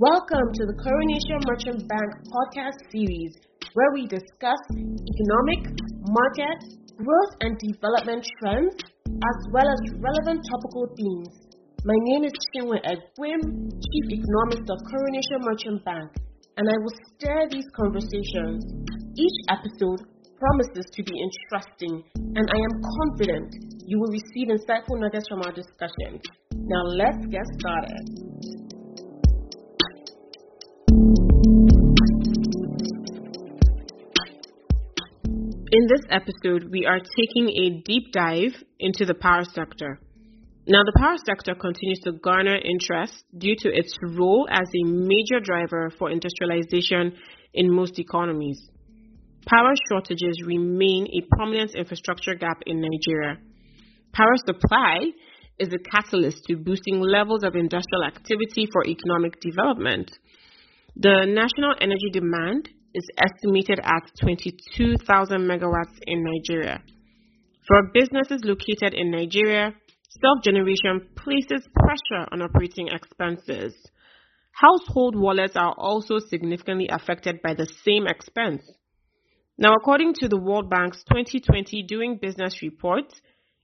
Welcome to the Coronation Merchant Bank podcast series, where we discuss economic, market, growth and development trends, as well as relevant topical themes. My name is Chinwe Egwuem, Chief Economist of Coronation Merchant Bank, and I will steer these conversations. Each episode promises to be interesting, and I am confident you will receive insightful nuggets from our discussion. Now let's get started. In this episode, we are taking a deep dive into the power sector. Now, the power sector continues to garner interest due to its role as a major driver for industrialization in most economies. Power shortages remain a prominent infrastructure gap in Nigeria. Power supply is a catalyst to boosting levels of industrial activity for economic development. The national energy demand is estimated at 22,000 megawatts in Nigeria. For businesses located in Nigeria, self-generation places pressure on operating expenses. Household wallets are also significantly affected by the same expense. Now, according to the World Bank's 2020 Doing Business report,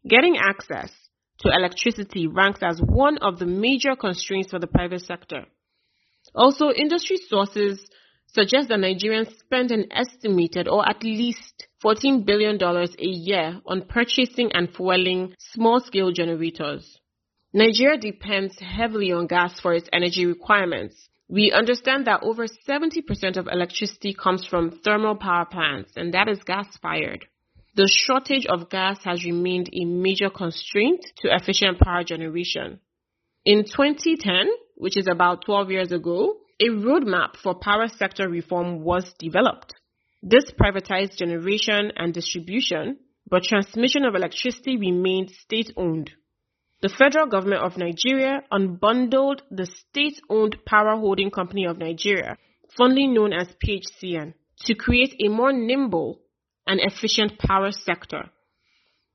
getting access to electricity ranks as one of the major constraints for the private sector. Also, industry sources suggest that Nigerians spend an estimated or at least $14 billion a year on purchasing and fueling small-scale generators. Nigeria depends heavily on gas for its energy requirements. We understand that over 70% of electricity comes from thermal power plants, and that is gas-fired. The shortage of gas has remained a major constraint to efficient power generation. In 2010, which is about 12 years ago, a roadmap for power sector reform was developed. This privatized generation and distribution, but transmission of electricity remained state-owned. The federal government of Nigeria unbundled the state-owned Power Holding Company of Nigeria, fondly known as PHCN, to create a more nimble and efficient power sector.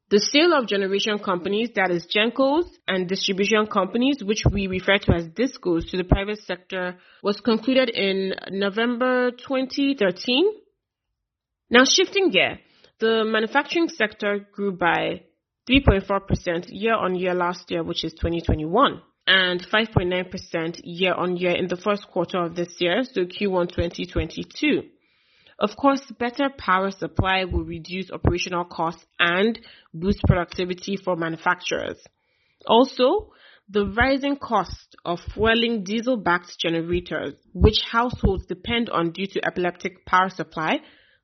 The sale of generation companies, that is GenCos, and distribution companies, which we refer to as DISCos, to the private sector was concluded in November 2013. Now shifting gear, the manufacturing sector grew by 3.4% year-on-year last year, which is 2021, and 5.9% year-on-year in the first quarter of this year, so Q1 2022. Of course, better power supply will reduce operational costs and boost productivity for manufacturers. Also, the rising cost of fueling diesel-backed generators, which households depend on due to epileptic power supply,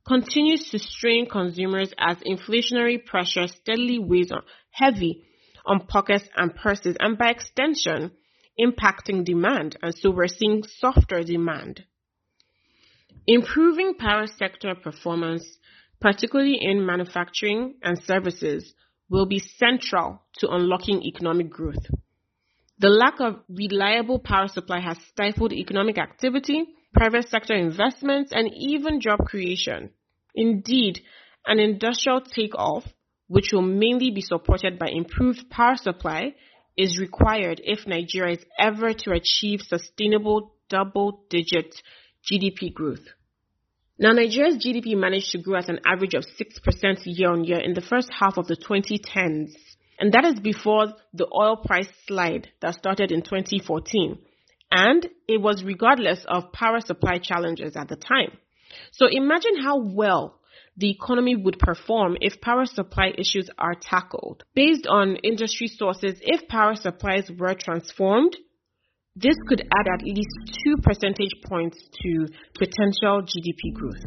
continues to strain consumers as inflationary pressure steadily weighs heavy on pockets and purses, and by extension, impacting demand. And so we're seeing softer demand. Improving power sector performance, particularly in manufacturing and services, will be central to unlocking economic growth. The lack of reliable power supply has stifled economic activity, private sector investments, and even job creation. Indeed, an industrial takeoff, which will mainly be supported by improved power supply, is required if Nigeria is ever to achieve sustainable double-digit GDP growth. Now, Nigeria's GDP managed to grow at an average of 6% year-on-year in the first half of the 2010s, and that is before the oil price slide that started in 2014, and it was regardless of power supply challenges at the time. So imagine how well the economy would perform if power supply issues are tackled. Based on industry sources, if power supplies were transformed, this could add at least 2 percentage points to potential GDP growth.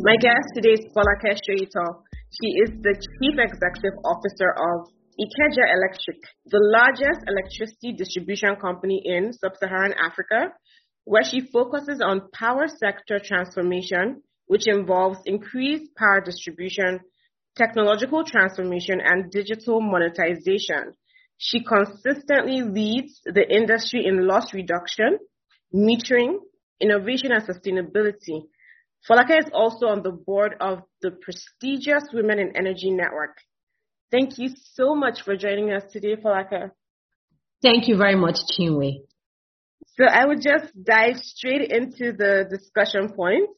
My guest today is Paula Shoyito. She is the Chief Executive Officer of Ikeja Electric, the largest electricity distribution company in sub-Saharan Africa, where she focuses on power sector transformation, which involves increased power distribution, technological transformation, and digital monetization. She consistently leads the industry in loss reduction, metering, innovation, and sustainability. Folake is also on the board of the prestigious Women in Energy Network. Thank you so much for joining us today, Folake. Thank you very much, Chinwe. So I would just dive straight into the discussion points.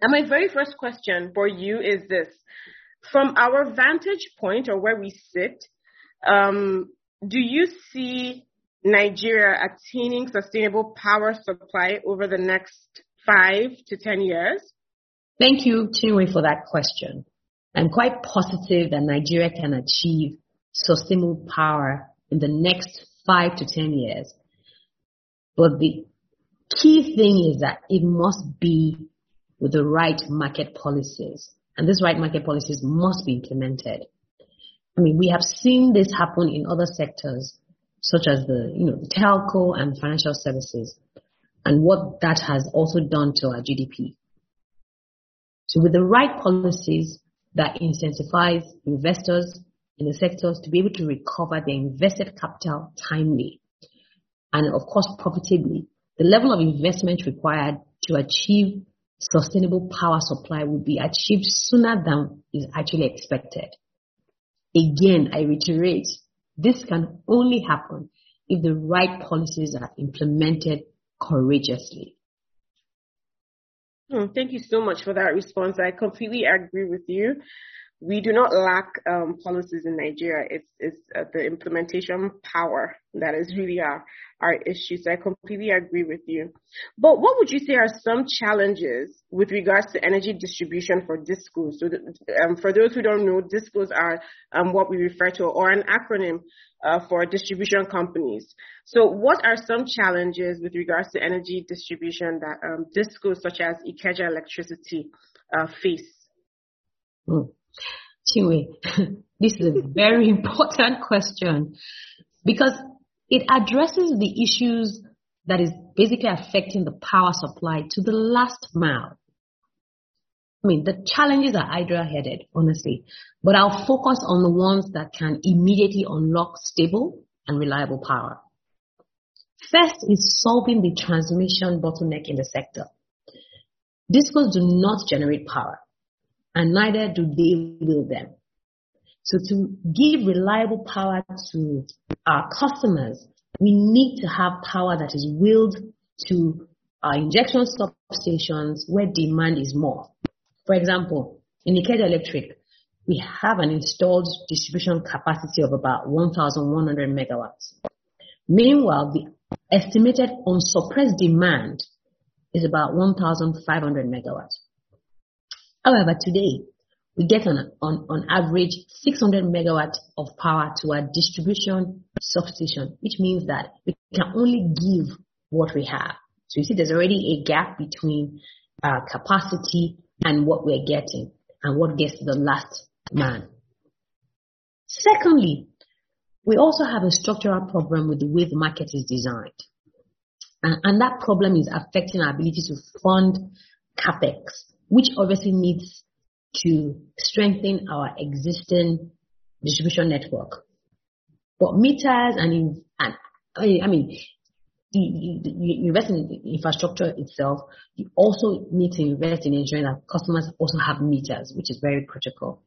And my very first question for you is this. From our vantage point or where we sit, do you see Nigeria attaining sustainable power supply over the next 5 to 10 years? Thank you, Chinwe, for that question. I'm quite positive that Nigeria can achieve sustainable power in the next 5 to 10 years. But the key thing is that it must be with the right market policies. And these right market policies must be implemented. I mean, we have seen this happen in other sectors, such as the, telco and financial services, and what that has also done to our GDP. So with the right policies that incentivize investors in the sectors to be able to recover their invested capital timely and, of course, profitably, the level of investment required to achieve sustainable power supply will be achieved sooner than is actually expected. Again, I reiterate, this can only happen if the right policies are implemented courageously. Thank you so much for that response. I completely agree with you. We do not lack policies in Nigeria. It's the implementation power that is really our issue. So I completely agree with you. But what would you say are some challenges with regards to energy distribution for DISCos? So for those who don't know, DISCos are what we refer to, or an acronym for distribution companies. So what are some challenges with regards to energy distribution that DISCos such as Ikeja Electricity face? Chinwe, this is a very important question because it addresses the issues that is basically affecting the power supply to the last mile. I mean, the challenges are hydra-headed, honestly, but I'll focus on the ones that can immediately unlock stable and reliable power. First is solving the transmission bottleneck in the sector. DISCOs do not generate power, and neither do they will them. So to give reliable power to our customers, we need to have power that is willed to our injection substations where demand is more. For example, in Ikeja Electric, we have an installed distribution capacity of about 1,100 megawatts. Meanwhile, the estimated unsuppressed demand is about 1,500 megawatts. However, today, we get on average 600 megawatts of power to our distribution substation, which means that we can only give what we have. So you see there's already a gap between capacity and what we're getting and what gets to the last man. Secondly, we also have a structural problem with the way the market is designed. And that problem is affecting our ability to fund CapEx, which obviously needs to strengthen our existing distribution network. But meters and I mean, you invest in infrastructure itself. You also need to invest in ensuring that customers also have meters, which is very critical.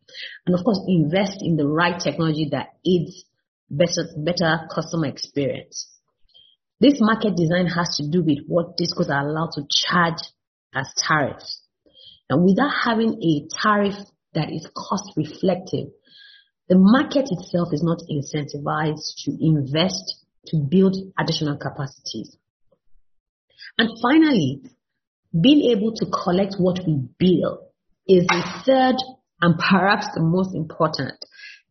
And of course, invest in the right technology that aids better customer experience. This market design has to do with what DISCOs are allowed to charge as tariffs. And without having a tariff that is cost reflective, the market itself is not incentivized to invest to build additional capacities. And finally, being able to collect what we bill is the third and perhaps the most important,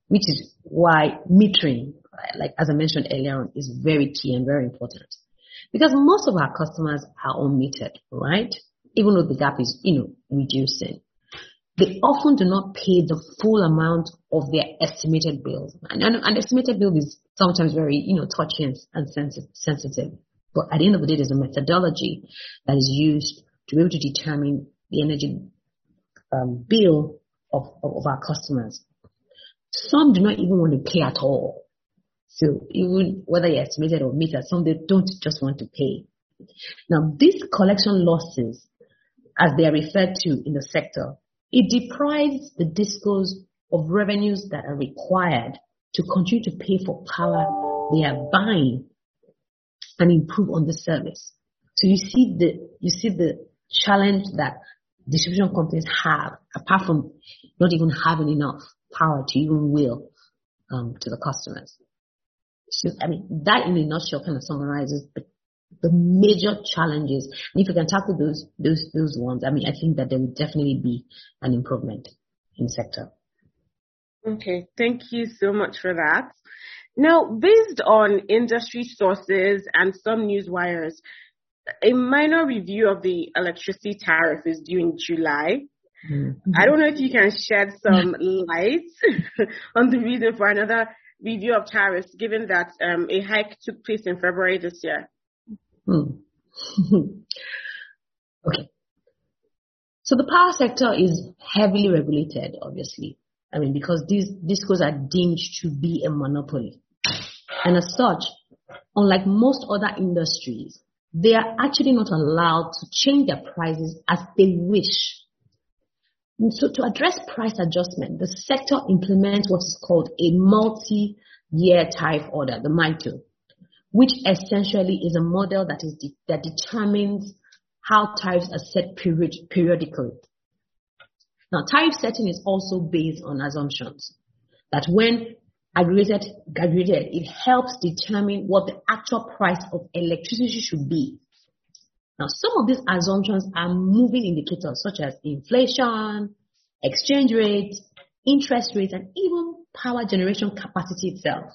which is why metering, like as I mentioned earlier on, is very key and very important. Because most of our customers are unmetered, right? Even though the gap is, reducing, they often do not pay the full amount of their estimated bills. And an estimated bill is sometimes very, touchy and sensitive. But at the end of the day, there's a methodology that is used to be able to determine the energy bill of our customers. Some do not even want to pay at all. So even whether you're estimated or metered, some they don't just want to pay. Now, these collection losses, as they are referred to in the sector, it deprives the DISCOs of revenues that are required to continue to pay for power they are buying. and improve on the service. So you see the challenge that distribution companies have, apart from not even having enough power to even will to the customers. So I mean, that in a nutshell kind of summarizes the major challenges. And if we can tackle those ones, I mean, I think that there will definitely be an improvement in the sector. Okay, thank you so much for that. Now, based on industry sources and some news wires, a minor review of the electricity tariff is due in July. Mm-hmm. I don't know if you can shed some light on the reason for another review of tariffs, given that a hike took place in February this year. Okay. So the power sector is heavily regulated, obviously. I mean, because these DISCos are deemed to be a monopoly. And as such, unlike most other industries, they are actually not allowed to change their prices as they wish. And so to address price adjustment, the sector implements what is called a multi-year tariff order, the MYTO, which essentially is a model that determines how tariffs are set periodically. Now, tariff setting is also based on assumptions that when aggregated, it helps determine what the actual price of electricity should be. Now, some of these assumptions are moving indicators such as inflation, exchange rate, interest rates, and even power generation capacity itself.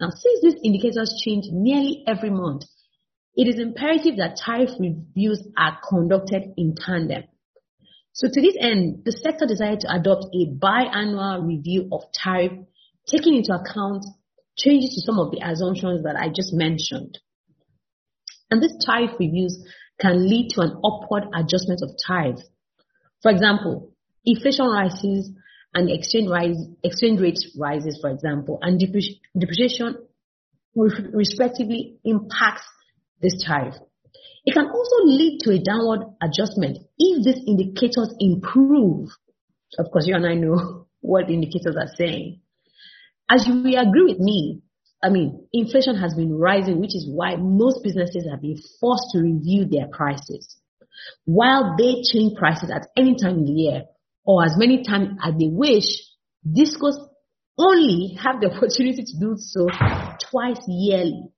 Now, since these indicators change nearly every month, it is imperative that tariff reviews are conducted in tandem. So to this end, the sector decided to adopt a biannual review of tariff, taking into account changes to some of the assumptions that I just mentioned. And these tariff reviews can lead to an upward adjustment of tariffs. For example, inflation rises and exchange rate rises, for example, and depreciation respectively impacts this tariff. It can also lead to a downward adjustment if these indicators improve. Of course, you and I know what the indicators are saying. As you will agree with me, I mean, inflation has been rising, which is why most businesses have been forced to review their prices. While they change prices at any time in the year or as many times as they wish, DISCos only have the opportunity to do so twice yearly,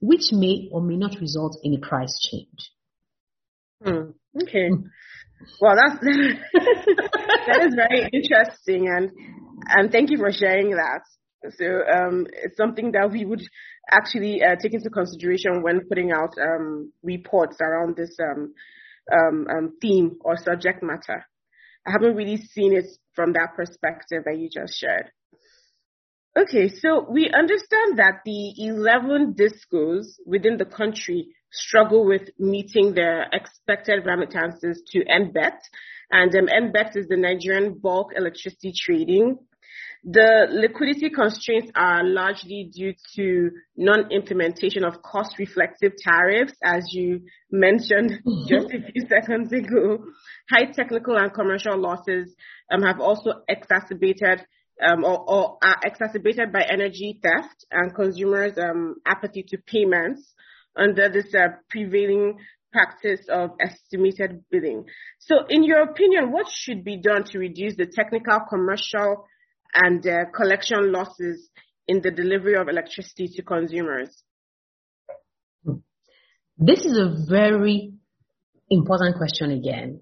which may or may not result in a price change. Okay. Well, that is very interesting, and thank you for sharing that. So it's something that we would actually take into consideration when putting out reports around this theme or subject matter. I haven't really seen it from that perspective that you just shared. Okay, so we understand that the 11 DISCos within the country struggle with meeting their expected remittances to NBET, and NBET is the Nigerian bulk electricity trading. The liquidity constraints are largely due to non-implementation of cost-reflective tariffs, as you mentioned just a few seconds ago. High technical and commercial losses have also exacerbated or are exacerbated by energy theft and consumers' apathy to payments under this prevailing practice of estimated billing. So in your opinion, what should be done to reduce the technical, commercial, and collection losses in the delivery of electricity to consumers? This is a very important question again,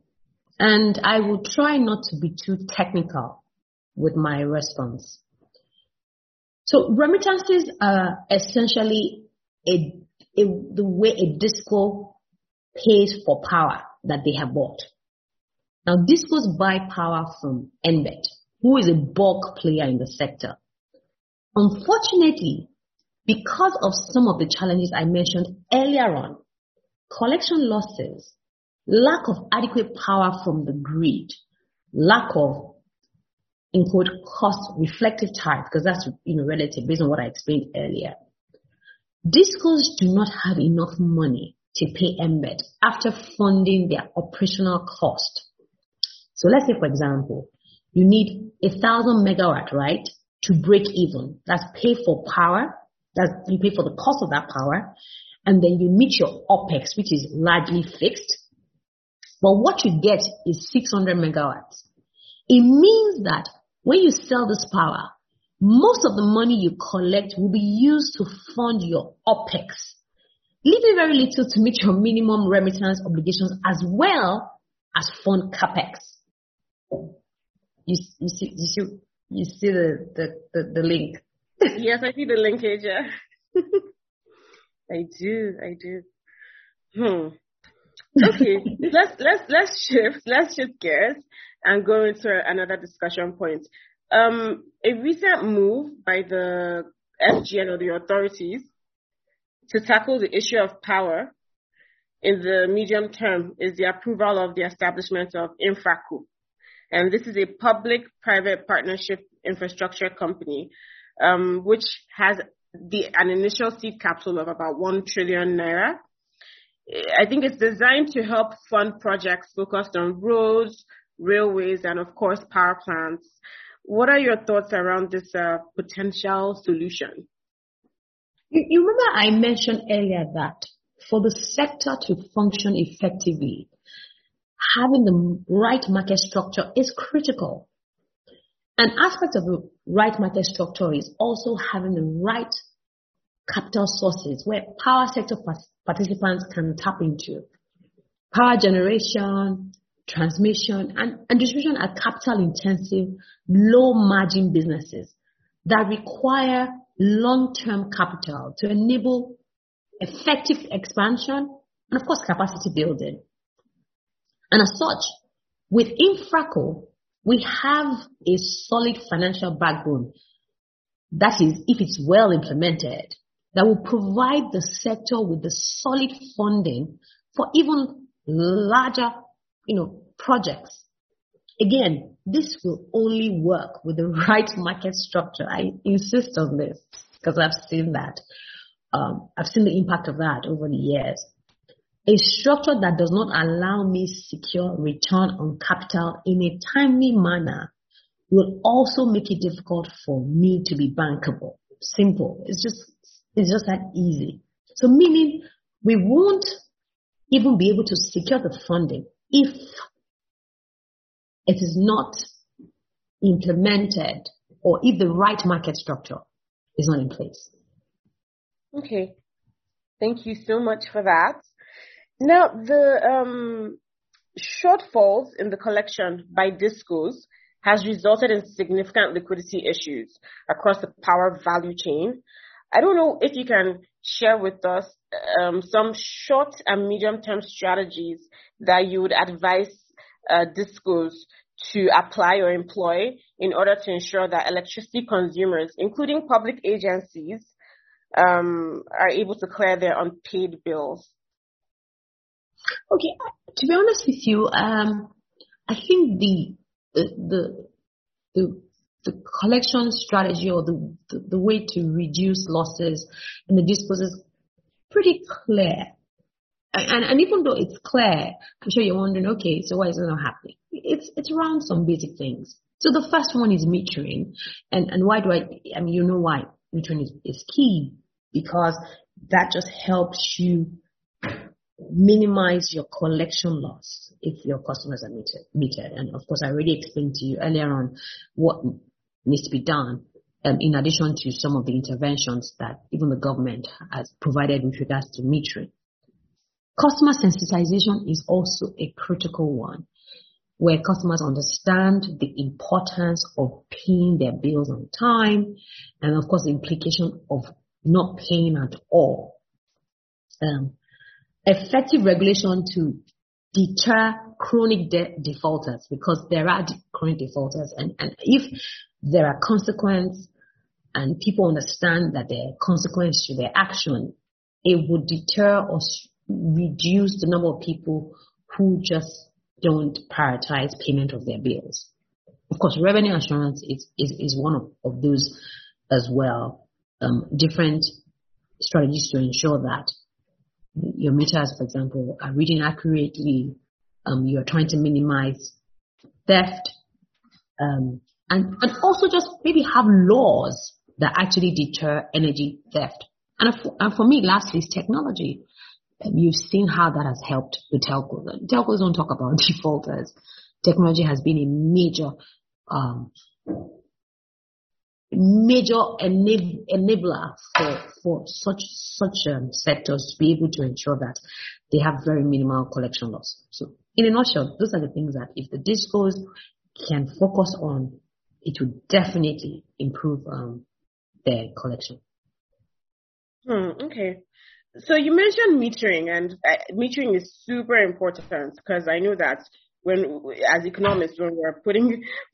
and I will try not to be too technical with my response. So remittances are essentially the way a DISCO pays for power that they have bought. Now, DISCOs buy power from NBET, who is a bulk player in the sector. Unfortunately, because of some of the challenges I mentioned earlier on, collection losses, lack of adequate power from the grid, lack of cost reflective tariff, because that's relative based on what I explained earlier. DISCOs do not have enough money to pay NBET after funding their operational cost. So let's say, for example, you need 1,000 megawatt, right, to break even. That's pay for power. That's you pay for the cost of that power, and then you meet your OPEX, which is largely fixed, but what you get is 600 megawatts. It means that when you sell this power, most of the money you collect will be used to fund your OPEX, leaving very little to meet your minimum remittance obligations as well as fund CAPEX. You see the link? Yes, I see the linkage. Yeah. I do. Okay, let's shift gears and go into another discussion point. A recent move by the FGN or the authorities to tackle the issue of power in the medium term is the approval of the establishment of InfraCo. And this is a public-private partnership infrastructure company, which has an initial seed capital of about 1 trillion naira. I think it's designed to help fund projects focused on roads, railways, and of course, power plants. What are your thoughts around this potential solution? You remember I mentioned earlier that for the sector to function effectively, having the right market structure is critical. An aspect of the right market structure is also having the right capital sources where power sector participants can tap into. Power generation, transmission, and distribution are capital-intensive, low-margin businesses that require long-term capital to enable effective expansion and, of course, capacity building. And as such, with InfraCo, we have a solid financial backbone, that is, if it's well implemented, that will provide the sector with the solid funding for even larger, projects. Again, this will only work with the right market structure. I insist on this because I've seen that. I've seen the impact of that over the years. A structure that does not allow me secure return on capital in a timely manner will also make it difficult for me to be bankable. Simple. It's just that easy. So meaning we won't even be able to secure the funding if it is not implemented or if the right market structure is not in place. Okay. Thank you so much for that. Now, the shortfalls in the collection by DISCos has resulted in significant liquidity issues across the power value chain. I don't know if you can share with us some short and medium-term strategies that you would advise DISCos to apply or employ in order to ensure that electricity consumers, including public agencies, are able to clear their unpaid bills. Okay, to be honest with you, I think the collection strategy or the way to reduce losses in the DISCos is pretty clear. And even though it's clear, I'm sure you're wondering, okay, so why is it not happening? It's around some basic things. So the first one is metering. And why do why metering is key? Because that just helps you minimize your collection loss if your customers are metered. And of course, I already explained to you earlier on what needs to be done, in addition to some of the interventions that even the government has provided with regards to metering. Customer sensitization is also a critical one, where customers understand the importance of paying their bills on time and, of course, the implication of not paying at all. Effective regulation to deter chronic defaulters, because there are chronic defaulters, and if there are consequences and people understand that there are consequences to their action, it would deter or reduce the number of people who just don't prioritize payment of their bills. Of course, revenue assurance is one of those as well. Different strategies to ensure that your meters, for example, are reading accurately. You're trying to minimize theft. And also just maybe have laws that actually deter energy theft And for me, lastly, is technology. You've seen how that has helped the telco. The telcos don't talk about defaulters. Technology has been a major enabler for such sectors to be able to ensure that they have very minimal collection loss. So in a nutshell, those are the things that if the DISCos can focus on, it would definitely improve their collection. Okay. So you mentioned metering, and metering is super important because I know that when, as economists, when we're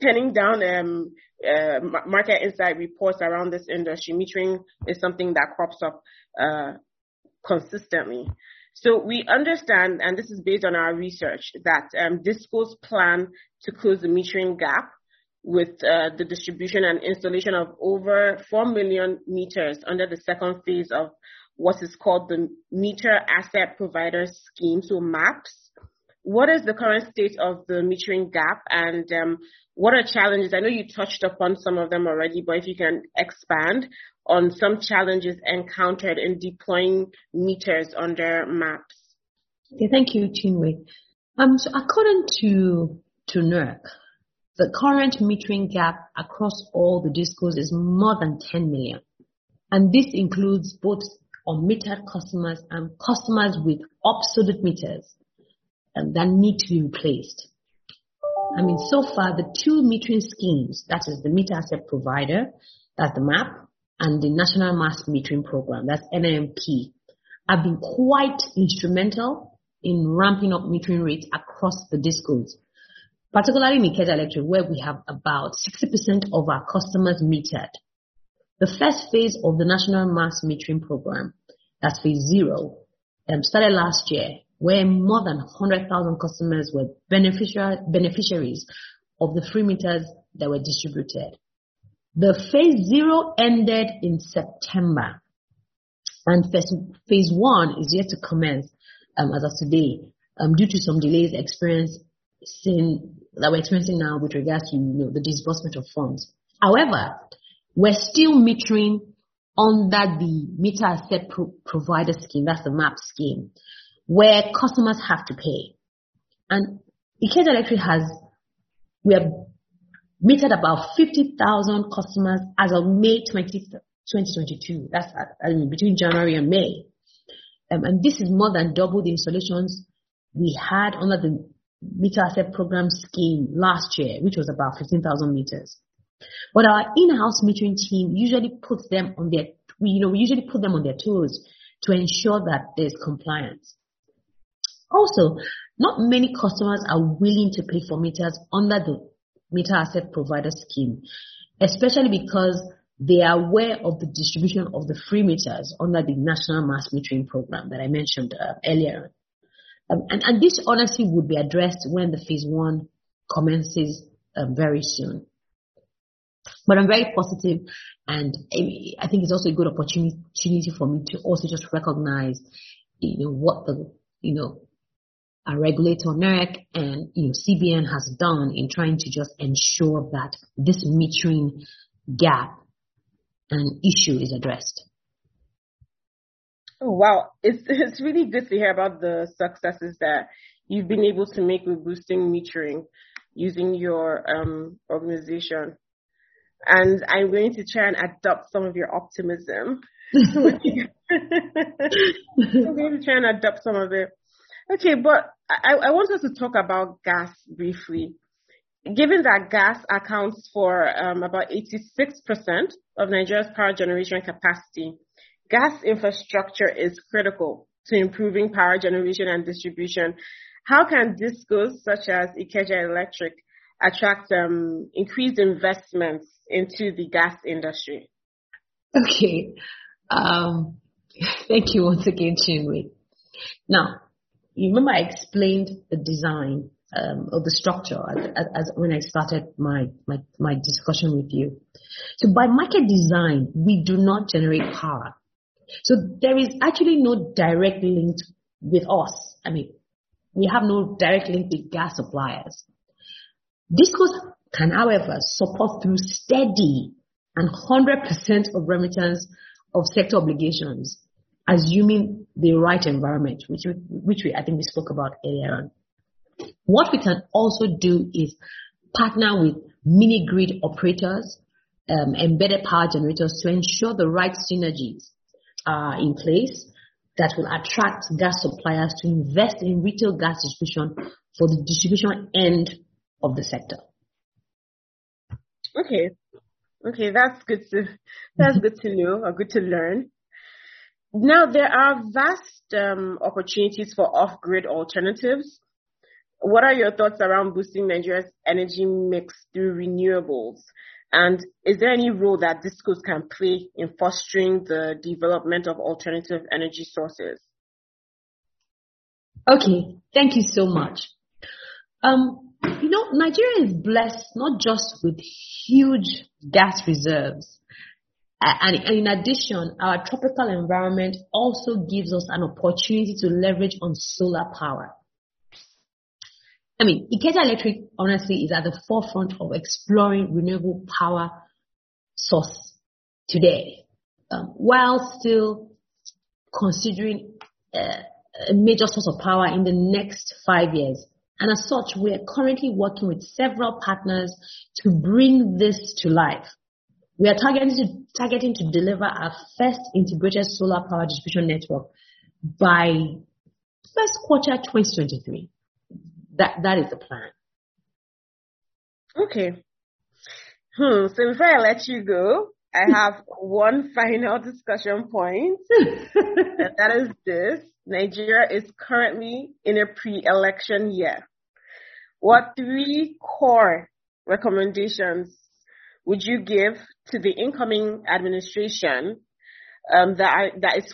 penning down market insight reports around this industry, metering is something that crops up consistently. So we understand, and this is based on our research, that DISCOs plan to close the metering gap with the distribution and installation of over 4 million meters under the second phase of what is called the Meter Asset Provider Scheme, so MAPS. What is the current state of the metering gap, and what are challenges? I know you touched upon some of them already, but if you can expand on some challenges encountered in deploying meters under MAPS. Okay, thank you, Chinwe. So according to NERC, the current metering gap across all the DISCOs is more than 10 million. And this includes both unmetered customers and customers with obsolete meters that need to be replaced. I mean, so far, the two metering schemes, that is the Meter Asset Provider, that's the MAP, and the National Mass Metering Program, that's NMP, have been quite instrumental in ramping up metering rates across the DISCOs, particularly in Ikeja Electric, where we have about 60% of our customers metered. The first phase of the National Mass Metering Program, that's phase 0, started last year, where more than 100,000 customers were beneficiaries of the free meters that were distributed. The phase 0 ended in September, and phase 1 is yet to commence as of today, due to some delays that we're experiencing now with regards to the disbursement of funds. However, we're still metering under the Meter Asset Provider Scheme, that's the MAP scheme, where customers have to pay. And Ikeja Electric we have metered about 50,000 customers as of May 2022. That's between January and May. And this is more than double the installations we had under the Meter Asset Program scheme last year, which was about 15,000 meters. But our in-house metering team usually put them on their toes to ensure that there's compliance. Also, not many customers are willing to pay for meters under the Meter Asset Provider Scheme, especially because they are aware of the distribution of the free meters under the National Mass Metering Program that I mentioned earlier. And this honestly would be addressed when the phase 1 commences very soon. But I'm very positive, and I think it's also a good opportunity for me to also just recognize, what our regulator NERC and CBN has done in trying to just ensure that this metering gap and issue is addressed. Oh, wow, it's really good to hear about the successes that you've been able to make with boosting metering using your organization. And I'm going to try and adopt some of your optimism. I'm going to try and adopt some of it. Okay, but I want us to talk about gas briefly. Given that gas accounts for about 86% of Nigeria's power generation capacity, gas infrastructure is critical to improving power generation and distribution. How can DISCOs such as Ikeja Electric attract increased investments into the gas industry? Okay. Thank you once again, Chinwe. Now, you remember I explained the design of the structure as when I started my discussion with you. So by market design, we do not generate power. So there is actually no direct link with us. I mean, we have no direct link with gas suppliers. DISCOs can, however, support through steady and 100% of remittance of sector obligations, assuming the right environment, which we I think we spoke about earlier on. What we can also do is partner with mini grid operators, embedded power generators to ensure the right synergies are in place that will attract gas suppliers to invest in retail gas distribution for the distribution end of the sector. Okay, that's good to know or good to learn. Now, there are vast opportunities for off-grid alternatives. What are your thoughts around boosting Nigeria's energy mix through renewables? And is there any role that DISCos can play in fostering the development of alternative energy sources? Okay, thank you so much. Nigeria is blessed not just with huge gas reserves, and in addition, our tropical environment also gives us an opportunity to leverage on solar power. I mean, Ikeja Electric, honestly, is at the forefront of exploring renewable power source today, while still considering a major source of power in the next 5 years. And as such, we are currently working with several partners to bring this to life. We are targeting to deliver our first integrated solar power distribution network by first quarter 2023. That is the plan. Okay. So before I let you go, I have one final discussion point. And that is this. Nigeria is currently in a pre-election year. What three core recommendations would you give to the incoming administration that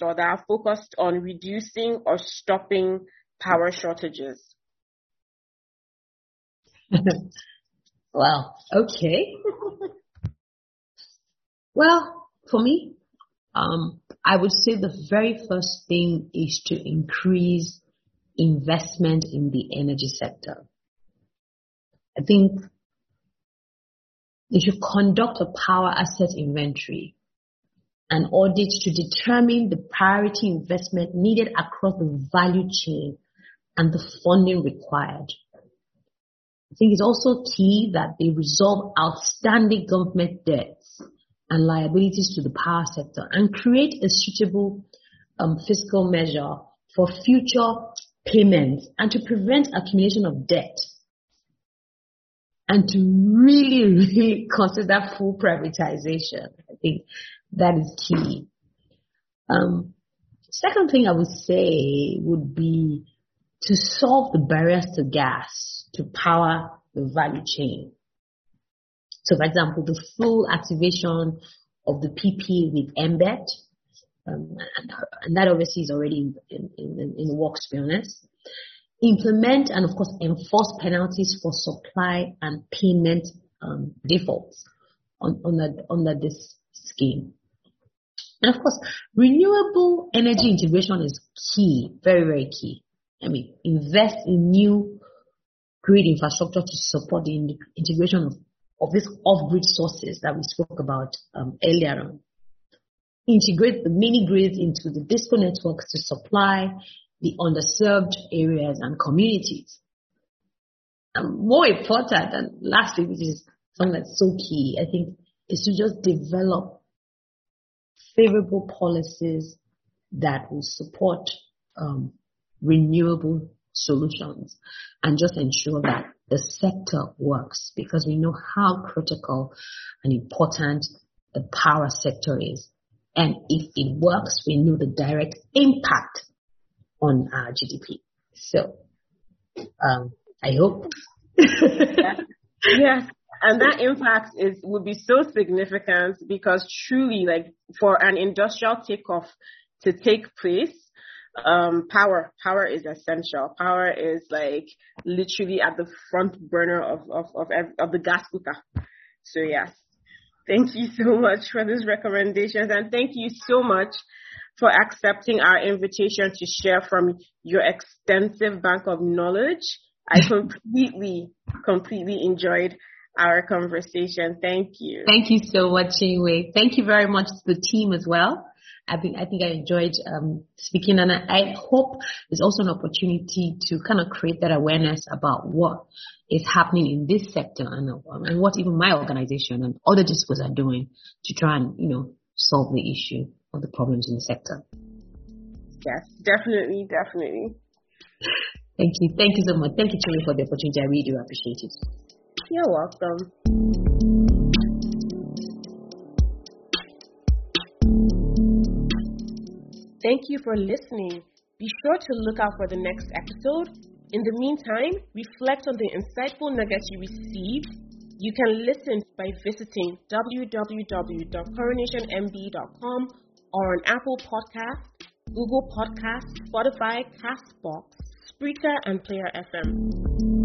are focused on reducing or stopping power shortages? Wow. Okay. Well, for me, I would say the very first thing is to increase investment in the energy sector. I think they should conduct a power asset inventory and audit to determine the priority investment needed across the value chain and the funding required. I think it's also key that they resolve outstanding government debts and liabilities to the power sector and create a suitable fiscal measure for future payments and to prevent accumulation of debt, and to really, really consider full privatization. I think that is key. Second thing I would say would be to solve the barriers to gas to power the value chain. So, for example, the full activation of the PPA with NBET, and that obviously is already in works, to be honest. Implement and, of course, enforce penalties for supply and payment defaults under this scheme. And, of course, renewable energy integration is key, very, very key. I mean, invest in new grid infrastructure to support the integration of these off-grid sources that we spoke about earlier on. Integrate the mini-grids into the DISCO networks to supply the underserved areas and communities. And more important, and lastly, which is something that's so key, I think, is to just develop favorable policies that will support renewable solutions and just ensure that the sector works, because we know how critical and important the power sector is. And if it works, we know the direct impact on our GDP. So, I hope. Yes, and that impact would be so significant, because truly, like, for an industrial takeoff to take place, power is essential. Power is like literally at the front burner of the gas cooker. So yes, thank you so much for these recommendations, and thank you so much for accepting our invitation to share from your extensive bank of knowledge. I completely enjoyed our conversation. Thank you. Thank you so much, Chinwe. Thank you very much to the team as well. I think I enjoyed speaking, and I hope there's also an opportunity to kind of create that awareness about what is happening in this sector and what even my organization and other DISCos are doing to try and, you know, solve the issue of the problems in the sector. Yes, definitely. Thank you so much. Thank you, Chinwe, for the opportunity. I really do appreciate it. You're welcome. Thank you for listening. Be sure to look out for the next episode. In the meantime, reflect on the insightful nuggets you received. You can listen by visiting www.coronationmb.com or on Apple Podcasts, Google Podcasts, Spotify, CastBox, Spreaker, and Player FM.